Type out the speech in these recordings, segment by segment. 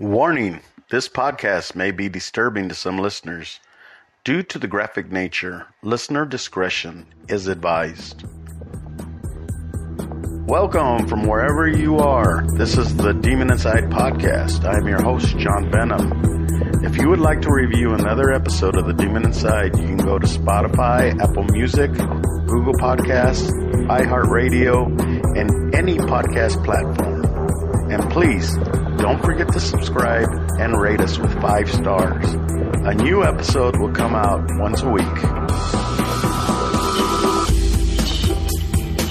Warning, this podcast may be disturbing to some listeners. Due to the graphic nature, listener discretion is advised. Welcome from wherever you are. This is the Demon Inside Podcast. I am your host, John Benham. If you would like to review another episode of the Demon Inside, you can go to Spotify, Apple Music, Google Podcasts, iHeartRadio, and any podcast platform. And please, don't forget to subscribe and rate us with 5 stars. A new episode will come out once a week.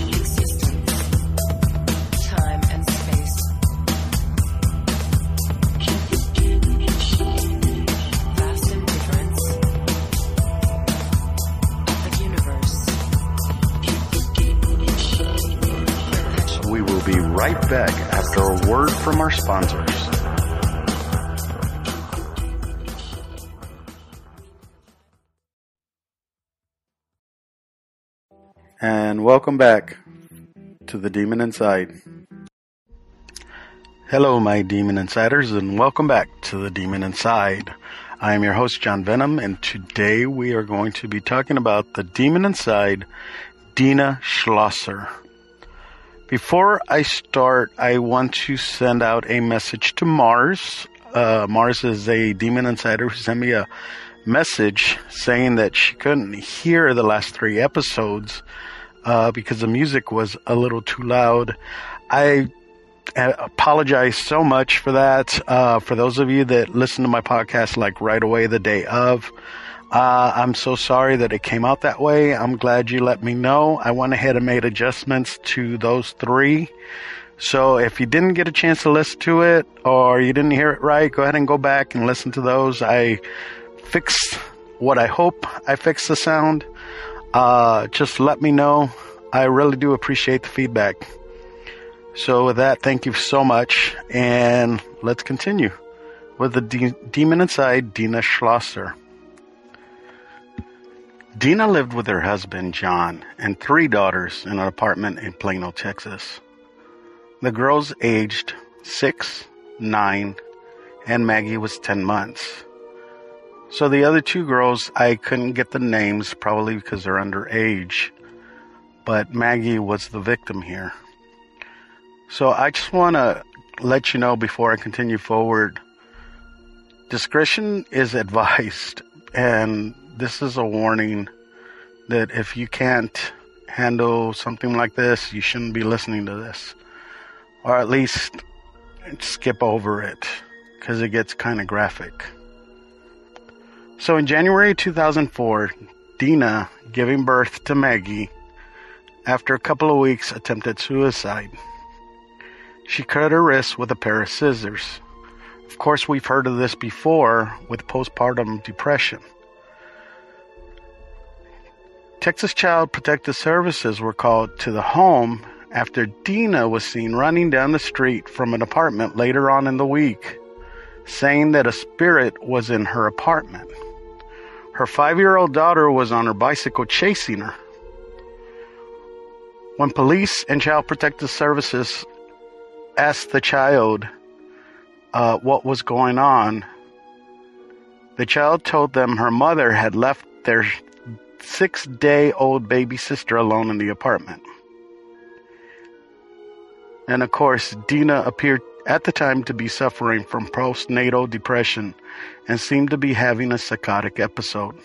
Existence, time and space. Vast indifference. The universe. We will be right back after a word from our sponsors. And welcome back to the Demon Inside. Hello, my Demon Insiders, and welcome back to the Demon Inside. I am your host, John Venom, and today we are going to be talking about the Demon Inside, Dena Schlosser. Before I start, I want to send out a message to Mars. Mars is a Demon Insider who sent me a message saying that she couldn't hear the last 3 episodes. Because the music was a little too loud. I apologize so much for that. For those of you that listen to my podcast like right away the day of, I'm so sorry that it came out that way. I'm glad you let me know. I went ahead and made adjustments to those 3. So if you didn't get a chance to listen to it or you didn't hear it right, go ahead and go back and listen to those. I fixed what I hope I fixed the sound. Just let me know. I really do appreciate the feedback. So with that, thank you so much. And let's continue with the Demon Inside, Dena Schlosser. Dena lived with her husband, John, and 3 daughters in an apartment in Plano, Texas. The girls aged 6, 9, and Maggie was 10 months. So the other 2 girls, I couldn't get the names, probably because they're underage. But Maggie was the victim here. So I just want to let you know before I continue forward, discretion is advised. And this is a warning that if you can't handle something like this, you shouldn't be listening to this. Or at least skip over it, because it gets kind of graphic. So in January 2004, Dena, giving birth to Maggie, after a couple of weeks, attempted suicide. She cut her wrist with a pair of scissors. Of course, we've heard of this before with postpartum depression. Texas Child Protective Services were called to the home after Dena was seen running down the street from an apartment later on in the week, saying that a spirit was in her apartment. Her 5-year-old daughter was on her bicycle chasing her. When police and Child Protective Services asked the child what was going on, the child told them her mother had left their 6-day-old baby sister alone in the apartment. And of course, Dena appeared at the time to be suffering from postnatal depression and seemed to be having a psychotic episode,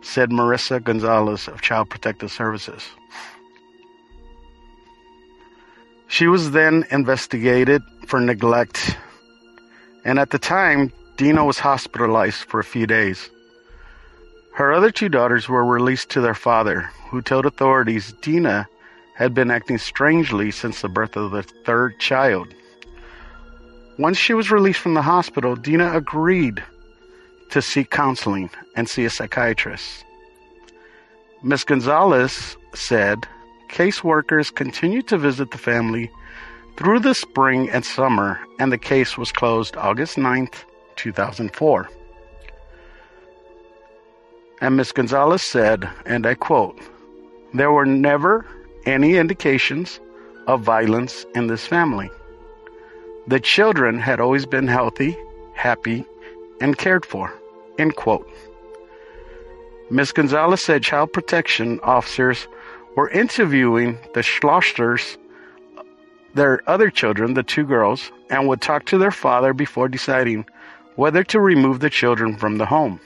said Marissa Gonzalez of Child Protective Services. She was then investigated for neglect, and at the time, Dena was hospitalized for a few days. Her other 2 daughters were released to their father, who told authorities Dena had been acting strangely since the birth of the 3rd child. Once she was released from the hospital, Dena agreed to seek counseling and see a psychiatrist. Ms. Gonzalez said caseworkers continued to visit the family through the spring and summer, and the case was closed August 9th, 2004. And Ms. Gonzalez said, and I quote, "There were never any indications of violence in this family. The children had always been healthy happy, and cared for." End quote. Ms. Gonzalez said child protection officers were interviewing the Schlossers, their other children, the two girls, and would talk to their father before deciding whether to remove the children from the home.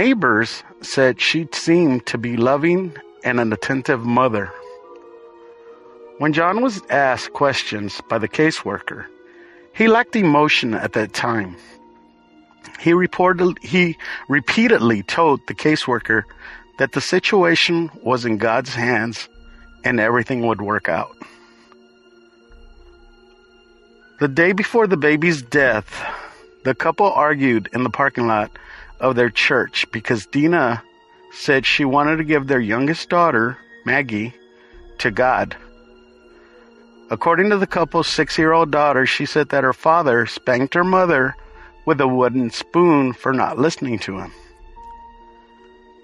Neighbors said she seemed to be loving and an attentive mother. When John was asked questions by the caseworker, he lacked emotion at that time. He repeatedly told the caseworker that the situation was in God's hands and everything would work out. The day before the baby's death, the couple argued in the parking lot of their church because Dena said she wanted to give their youngest daughter, Maggie, to God. According to the couple's 6-year-old daughter, she said that her father spanked her mother with a wooden spoon for not listening to him.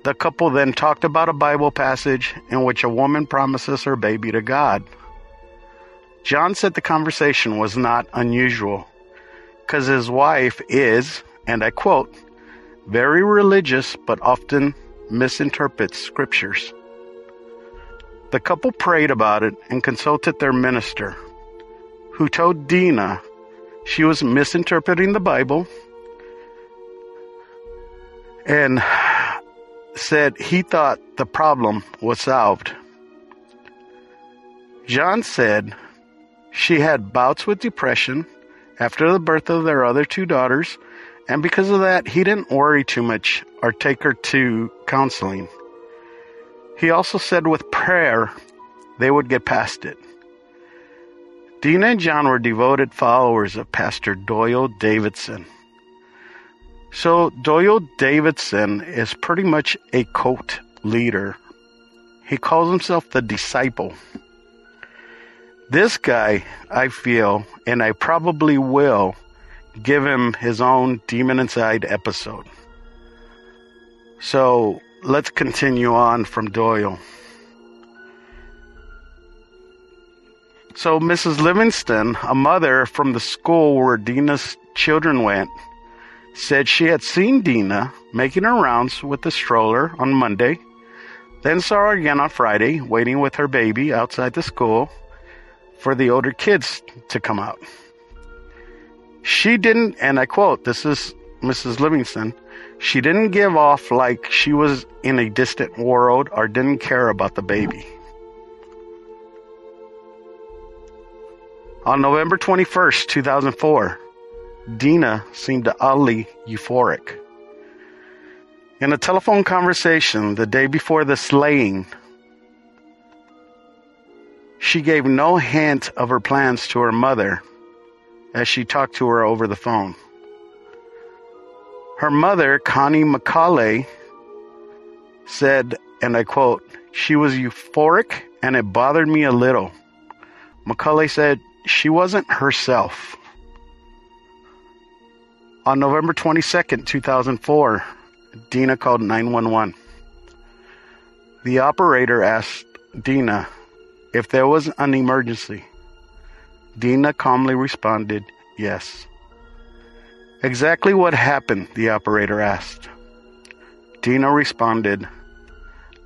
The couple then talked about a Bible passage in which a woman promises her baby to God. John said the conversation was not unusual, because his wife is, and I quote, "very religious but often misinterprets scriptures." The couple prayed about it and consulted their minister, who told Dena she was misinterpreting the Bible and said he thought the problem was solved. John said she had bouts with depression after the birth of their other two daughters, and because of that, he didn't worry too much or take her to counseling. He also said with prayer, they would get past it. Dena and John were devoted followers of Pastor Doyle Davidson. So Doyle Davidson is pretty much a cult leader. He calls himself the disciple. This guy, I feel, and I probably will, give him his own Demon Inside episode. So let's continue on from Doyle. So Mrs. Livingston, a mother from the school where Dena's children went, said she had seen Dena making her rounds with the stroller on Monday, then saw her again on Friday waiting with her baby outside the school for the older kids to come out. She didn't, and I quote, this is Mrs. Livingston, she didn't give off like she was in a distant world or didn't care about the baby. On November 21st, 2004, Dena seemed oddly euphoric. In a telephone conversation the day before the slaying, she gave no hint of her plans to her mother as she talked to her over the phone. Her mother, Connie Macaulay, said, and I quote, "She was euphoric and it bothered me a little." Macaulay said she wasn't herself. On November 22nd, 2004, Dena called 911. The operator asked Dena if there was an emergency. Dena calmly responded, "Yes." "Exactly what happened?" the operator asked. Dena responded,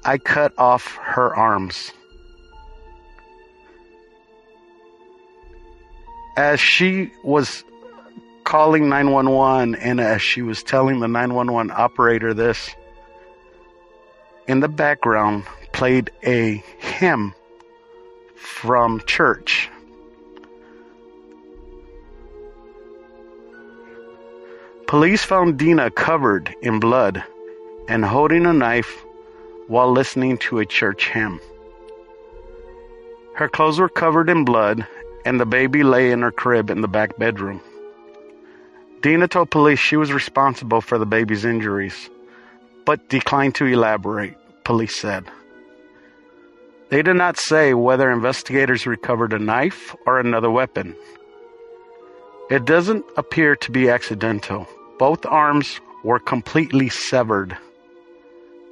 "I cut off her arms." As she was calling 911 and as she was telling the 911 operator this, in the background played a hymn from church. Police found Dena covered in blood and holding a knife while listening to a church hymn. Her clothes were covered in blood and the baby lay in her crib in the back bedroom. Dena told police she was responsible for the baby's injuries, but declined to elaborate, police said. They did not say whether investigators recovered a knife or another weapon. It doesn't appear to be accidental. Both arms were completely severed.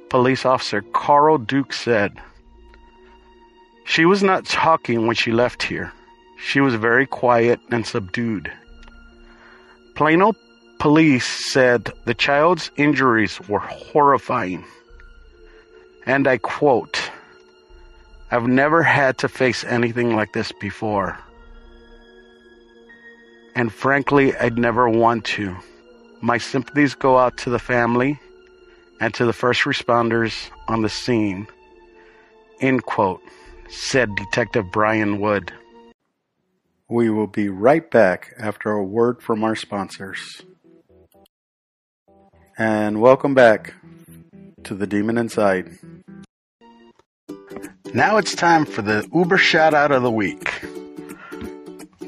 Police officer Carl Duke said, "She was not talking when she left here. She was very quiet and subdued. Plano police said the child's injuries were horrifying. And I quote, "I've never had to face anything like this before. And frankly, I'd never want to. My sympathies go out to the family and to the first responders on the scene," end quote, said Detective Brian Wood. We will be right back after a word from our sponsors. And welcome back to The Demon Inside. Now it's time for the Uber shout out of the week.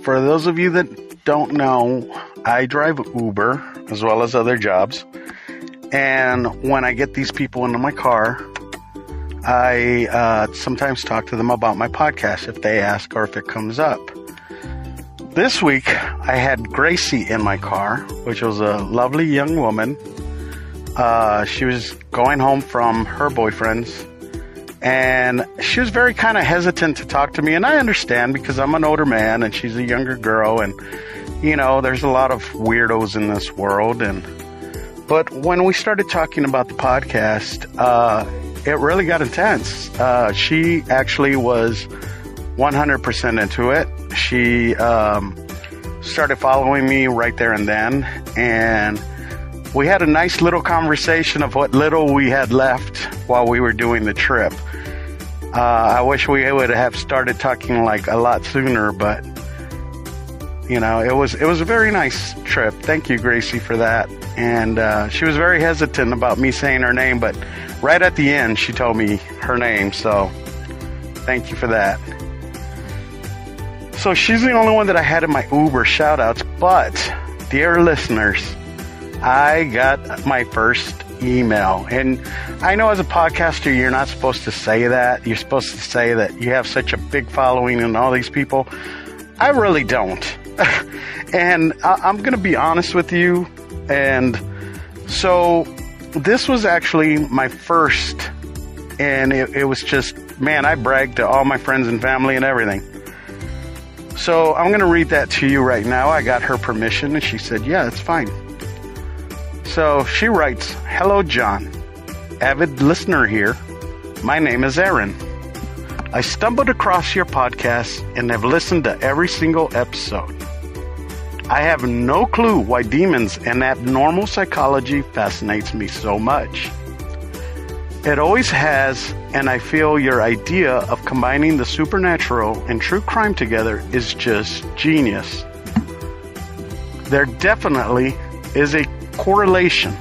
For those of you that don't know, I drive Uber as well as other jobs. And when I get these people into my car, I sometimes talk to them about my podcast if they ask or if it comes up. This week, I had Gracie in my car, which was a lovely young woman. She was going home from her boyfriend's, and she was very kind of hesitant to talk to me. And I understand because I'm an older man and she's a younger girl. And, you know, there's a lot of weirdos in this world. But when we started talking about the podcast, it really got intense. She actually was 100% into it. She started following me right there and then. And we had a nice little conversation of what little we had left while we were doing the trip. I wish we would have started talking like a lot sooner, but, you know, it was a very nice trip. Thank you, Gracie, for that. And she was very hesitant about me saying her name, but right at the end, she told me her name. So thank you for that. So she's the only one that I had in my Uber shout outs. But dear listeners, I got my first email. And I know as a podcaster, you're not supposed to say that. You're supposed to say that you have such a big following and all these people. I really don't. And I'm going to be honest with you. And so this was actually my first, and it was just, man, I bragged to all my friends and family and everything. So I'm going to read that to you right now. I got her permission and she said, yeah, it's fine. So she writes, "Hello, John. Avid listener here. My name is Aaron. I stumbled across your podcast and have listened to every single episode. I have no clue why demons and abnormal psychology fascinates me so much. It always has, and I feel your idea of combining the supernatural and true crime together is just genius. There definitely is a correlation.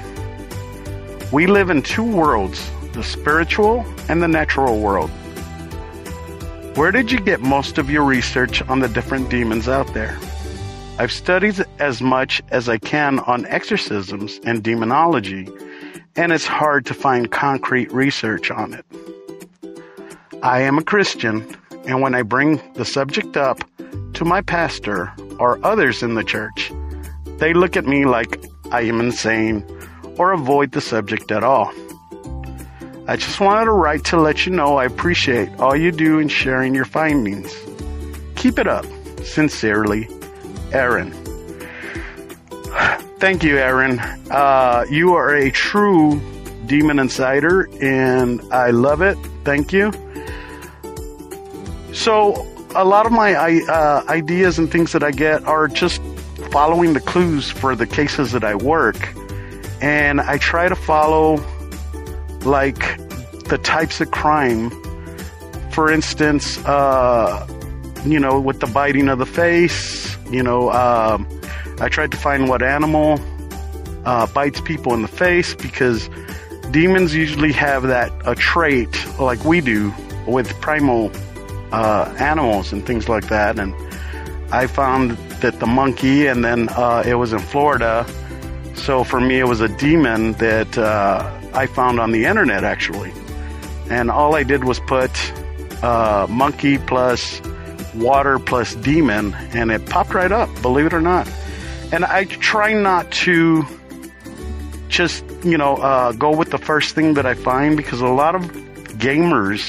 We live in two worlds, the spiritual and the natural world. Where did you get most of your research on the different demons out there? I've studied as much as I can on exorcisms and demonology, and it's hard to find concrete research on it. I am a Christian, and when I bring the subject up to my pastor or others in the church, they look at me like I am insane or avoid the subject at all. I just wanted to write to let you know I appreciate all you do in sharing your findings. Keep it up. Sincerely, Aaron." Thank you, Aaron. You are a true Demon Insider, and I love it. Thank you. So a lot of my ideas and things that I get are just following the clues for the cases that I work. And I try to follow, like, the types of crime. For instance, you know, with the biting of the face, you know, I tried to find what animal bites people in the face, because demons usually have that a trait like we do with primal animals and things like that. And I found that the monkey, and then it was in Florida. So for me, it was a demon that I found on the internet, actually. And all I did was put monkey plus water plus demon, and it popped right up, believe it or not. And I try not to just, you know, go with the first thing that I find, because a lot of gamers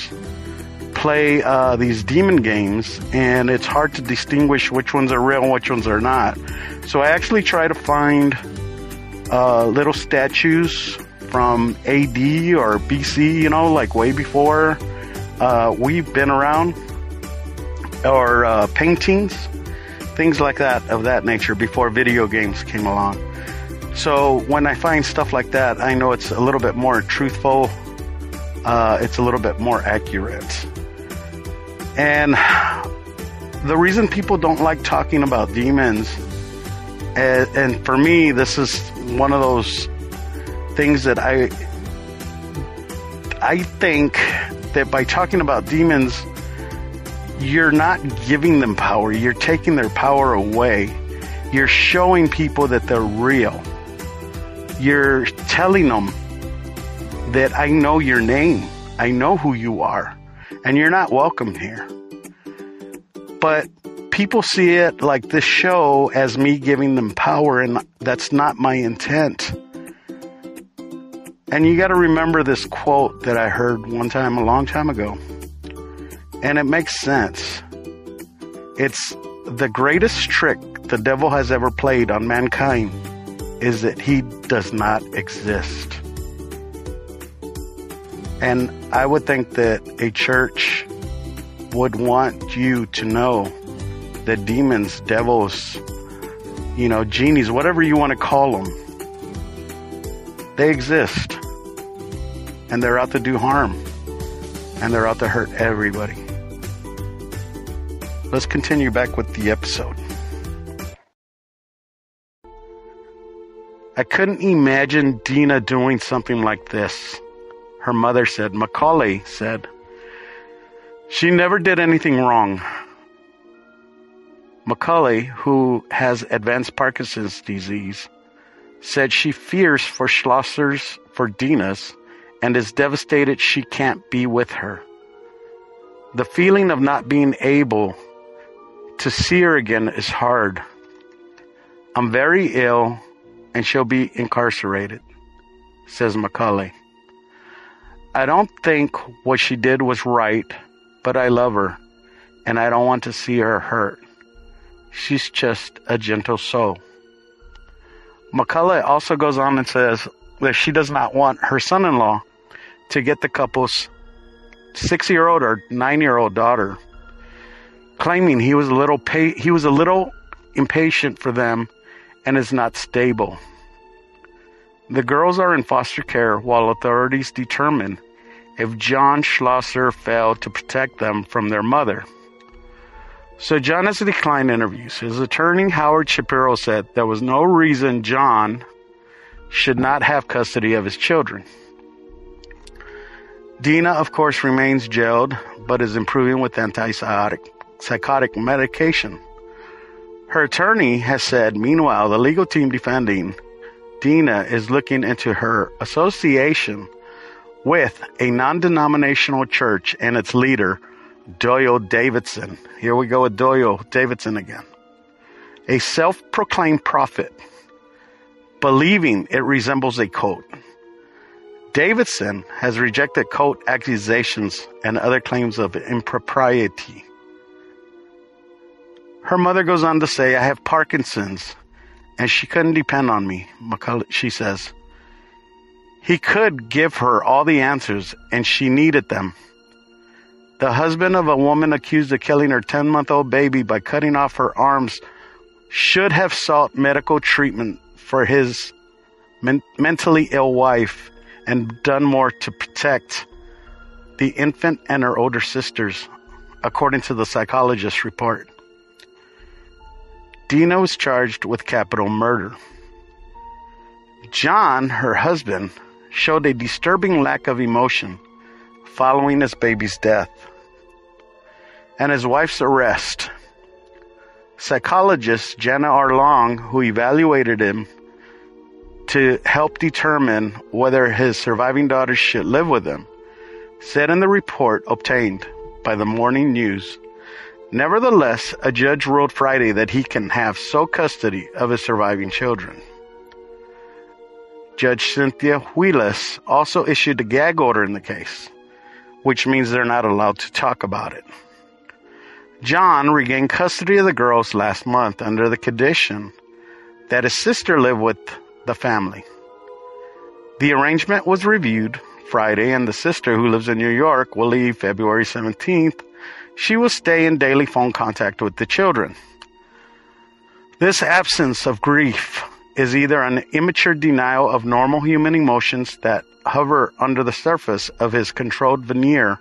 play these demon games, and it's hard to distinguish which ones are real and which ones are not. So I actually try to find little statues from AD or BC, you know, like way before we've been around, or paintings, things like that of that nature before video games came along. So when I find stuff like that, I know it's a little bit more truthful. It's a little bit more accurate. And the reason people don't like talking about demons, and for me, this is one of those things that I think that by talking about demons, you're not giving them power. You're taking their power away. You're showing people that they're real. You're telling them that I know your name. I know who you are. And you're not welcome here. But people see it like this show as me giving them power, and that's not my intent. And you got to remember this quote that I heard one time a long time ago. And it makes sense. It's the greatest trick the devil has ever played on mankind is that he does not exist. And I would think that a church would want you to know that demons, devils, you know, genies, whatever you want to call them, they exist. And they're out to do harm. And they're out to hurt everybody. Let's continue back with the episode. I couldn't imagine Dena doing something like this, her mother said. Macaulay said, she never did anything wrong. Macaulay, who has advanced Parkinson's disease, said she fears for Schlosser's, for Dena's, and is devastated she can't be with her. The feeling of not being able to see her again is hard. I'm very ill and she'll be incarcerated, says Macaulay. I don't think what she did was right, but I love her and I don't want to see her hurt. She's just a gentle soul. Macaulay also goes on and says that she does not want her son-in-law to get the couple's 6-year-old or 9-year-old daughter, claiming he was a little impatient for them and is not stable. The girls are in foster care while authorities determine if John Schlosser failed to protect them from their mother. So John has declined interviews. His attorney, Howard Shapiro, said there was no reason John should not have custody of his children. Dena, of course, remains jailed, but is improving with antipsychotic medication. Her attorney has said, meanwhile, the legal team defending Dena is looking into her association with a non-denominational church and its leader, Doyle Davidson. Here we go with Doyle Davidson again. A self-proclaimed prophet, believing it resembles a cult. Davidson has rejected cult accusations and other claims of impropriety. Her mother goes on to say, I have Parkinson's and she couldn't depend on me, McCullough, she says. He could give her all the answers and she needed them. The husband of a woman accused of killing her 10-month-old baby by cutting off her arms should have sought medical treatment for his mentally ill wife and done more to protect the infant and her older sisters, according to the psychologist's report. Dena was charged with capital murder. John, her husband, showed a disturbing lack of emotion following his baby's death and his wife's arrest. Psychologist Jenna R. Long, who evaluated him to help determine whether his surviving daughter should live with him, said in the report obtained by the Morning News, nevertheless, a judge ruled Friday that he can have sole custody of his surviving children. Judge Cynthia Huellas also issued a gag order in the case, which means they're not allowed to talk about it. John regained custody of the girls last month under the condition that his sister lived with the family. The arrangement was reviewed Friday, and the sister, who lives in New York, will leave February 17th. She will stay in daily phone contact with the children. This absence of grief is either an immature denial of normal human emotions that hover under the surface of his controlled veneer,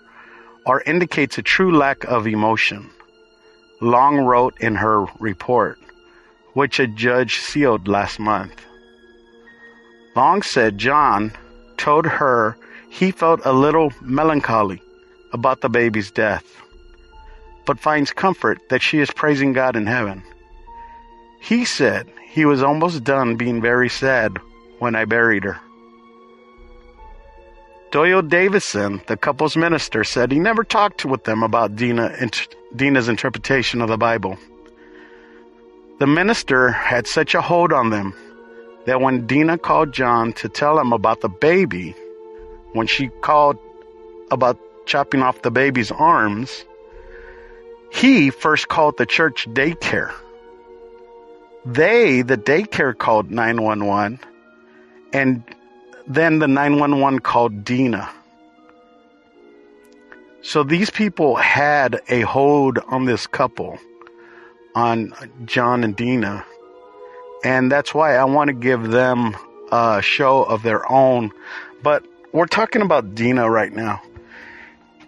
or indicates a true lack of emotion, Long wrote in her report, which a judge sealed last month. Long said John told her he felt a little melancholy about the baby's death, but finds comfort that she is praising God in heaven. He said he was almost done being very sad when I buried her. Doyle Davidson, the couple's minister, said he never talked with them about Dena's interpretation of the Bible. The minister had such a hold on them that when Dena called John to tell him about the baby, when she called about chopping off the baby's arms, he first called the church daycare. The daycare called 911, and then the 911 called Dena. So these people had a hold on this couple, on John and Dena, and that's why I want to give them a show of their own. But we're talking about Dena right now.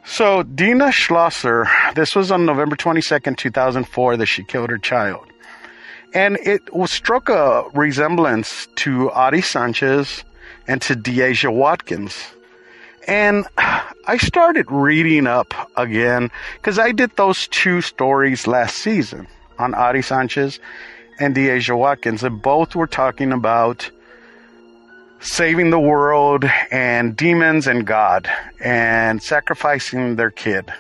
So Dena Schlosser, this was on November 22nd, 2004, that she killed her child. And it was struck a resemblance to Adi Sanchez and to DeAsia Watkins. And I started reading up again because I did those two stories last season on Adi Sanchez and DeAsia Watkins. And both were talking about saving the world and demons and God and sacrificing their kid.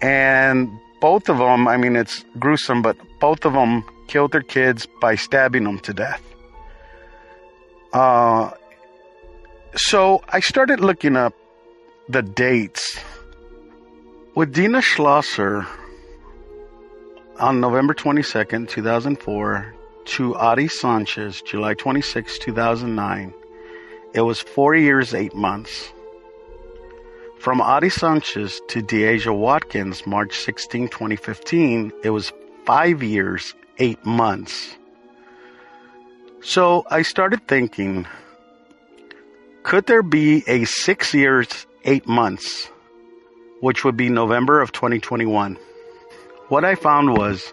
And both of them, I mean, it's gruesome, but both of them killed their kids by stabbing them to death. So I started looking up the dates. With Dena Schlosser, on November 22nd, 2004, to Adi Sanchez, July 26, 2009, it was 4 years, 8 months. From Adi Sanchez to DeAsia Watkins, March 16, 2015, it was 5 years, 8 months. So I started thinking, could there be a 6 years, 8 months, which would be November of 2021? What I found was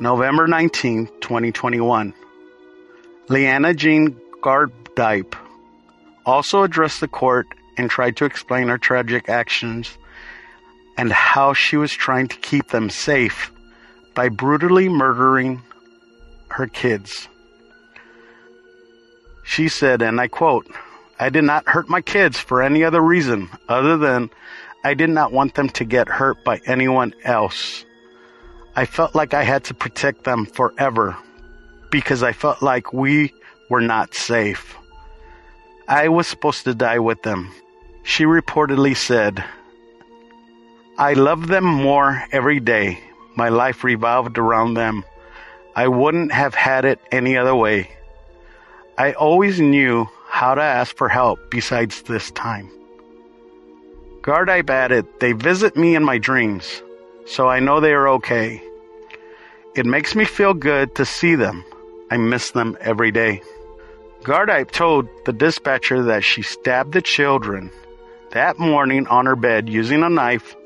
November 19, 2021. Lianna Jean Gardipe also addressed the court and tried to explain her tragic actions and how she was trying to keep them safe by brutally murdering her kids. She said, and I quote, "I did not hurt my kids for any other reason other than I did not want them to get hurt by anyone else. I felt like I had to protect them forever because I felt like we were not safe. I was supposed to die with them." She reportedly said, "I loved them more every day. My life revolved around them. I wouldn't have had it any other way. I always knew how to ask for help besides this time." Gardipe added, "They visit me in my dreams, so I know they are okay. It makes me feel good to see them. I miss them every day." Gardipe told the dispatcher that she stabbed the children that morning on her bed using a knife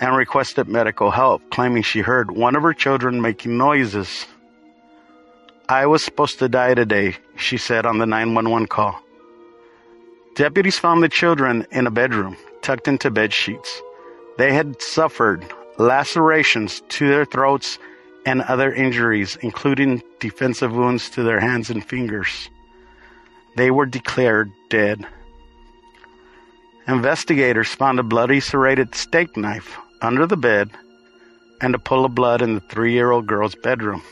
and requested medical help, claiming she heard one of her children making noises. "I was supposed to die today," she said on the 911 call. Deputies found the children in a bedroom, tucked into bed sheets. They had suffered lacerations to their throats and other injuries, including defensive wounds to their hands and fingers. They were declared dead. Investigators found a bloody serrated steak knife under the bed and a pool of blood in the 3-year-old girl's bedroom.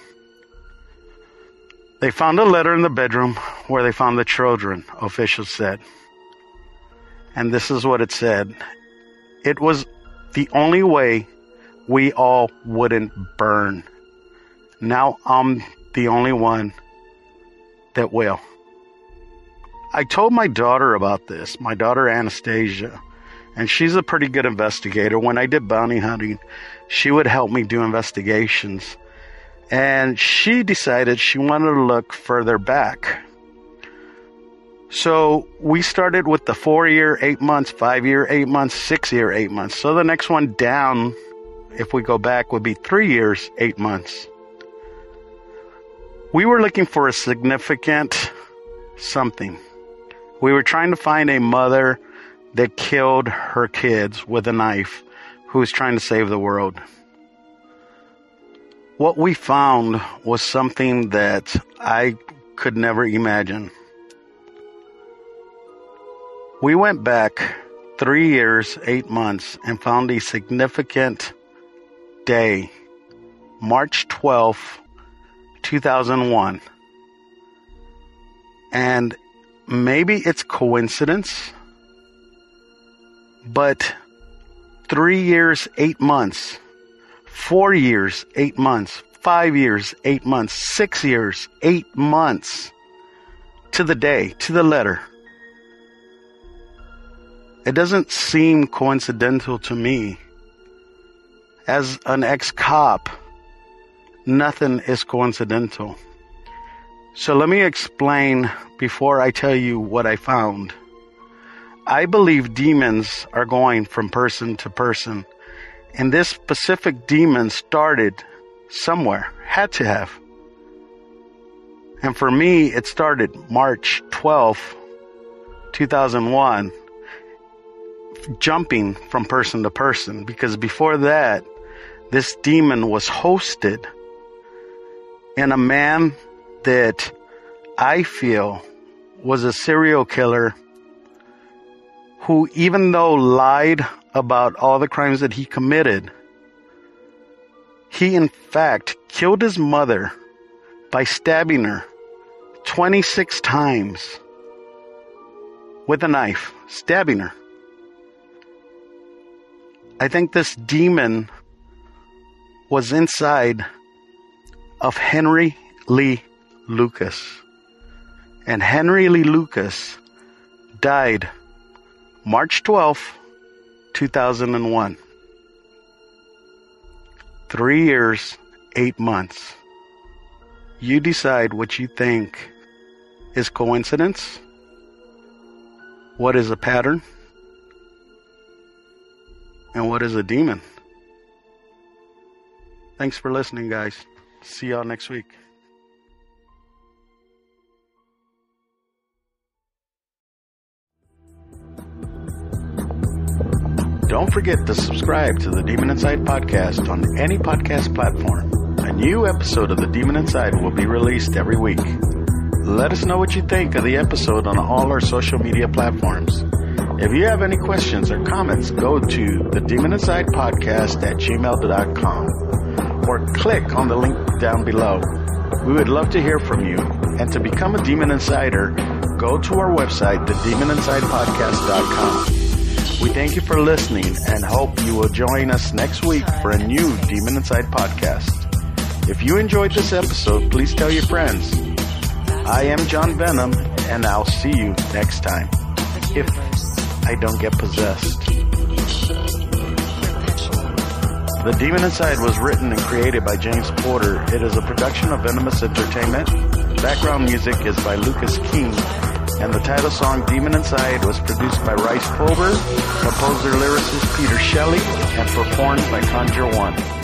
They found a letter in the bedroom where they found the children, officials said. and this is what it said. It was the only way we all wouldn't burn. Now I'm the only one that will. I told my daughter about this, my daughter Anastasia, and she's a pretty good investigator. When I did bounty hunting, she would help me do investigations. And she decided she wanted to look further back. So we started with the 4-year, 8 months, 5-year, 8 months, 6-year, 8 months. So the next one down, if we go back, would be 3 years, 8 months. We were looking for a significant something. We were trying to find a mother that killed her kids with a knife who was trying to save the world. What we found was something that I could never imagine. We went back 3 years, 8 months, and found a significant day, March 12, 2001. And maybe it's coincidence, but 3 years, 8 months, 4 years, 8 months, 5 years, 8 months, 6 years, 8 months, to the day, to the letter. It doesn't seem coincidental to me. As an ex-cop, nothing is coincidental. So let me explain before I tell you what I found. I believe demons are going from person to person. And this specific demon started somewhere, had to have. And for me, it started March 12, 2001, jumping from person to person. Because before that, this demon was hosted in a man that I feel was a serial killer who, even though lied about all the crimes that he committed, he in fact killed his mother by stabbing her 26 times with a knife, stabbing her. I think this demon was inside of Henry Lee Lucas. And Henry Lee Lucas died March 12, 2001. 3 years, 8 months. You decide what you think is coincidence, what is a pattern, and what is a demon. Thanks for listening, guys. See y'all next week. Don't forget to subscribe to the Demon Inside podcast on any podcast platform. A new episode of the Demon Inside will be released every week. Let us know what you think of the episode on all our social media platforms. If you have any questions or comments, go to thedemoninsidepodcast@gmail.com or click on the link down below. We would love to hear from you. And to become a Demon Insider, go to our website, thedemoninsidepodcast.com. We thank you for listening and hope you will join us next week for a new Demon Inside podcast. If you enjoyed this episode, please tell your friends. I am John Benham, and I'll see you next time. If I don't get possessed. The Demon Inside was written and created by James Porter. It is a production of Venomous Entertainment. Background music is by Lucas King. And the title song, Demon Inside, was produced by Rice Prover, composer-lyricist Peter Shelley, and performed by Conjure One.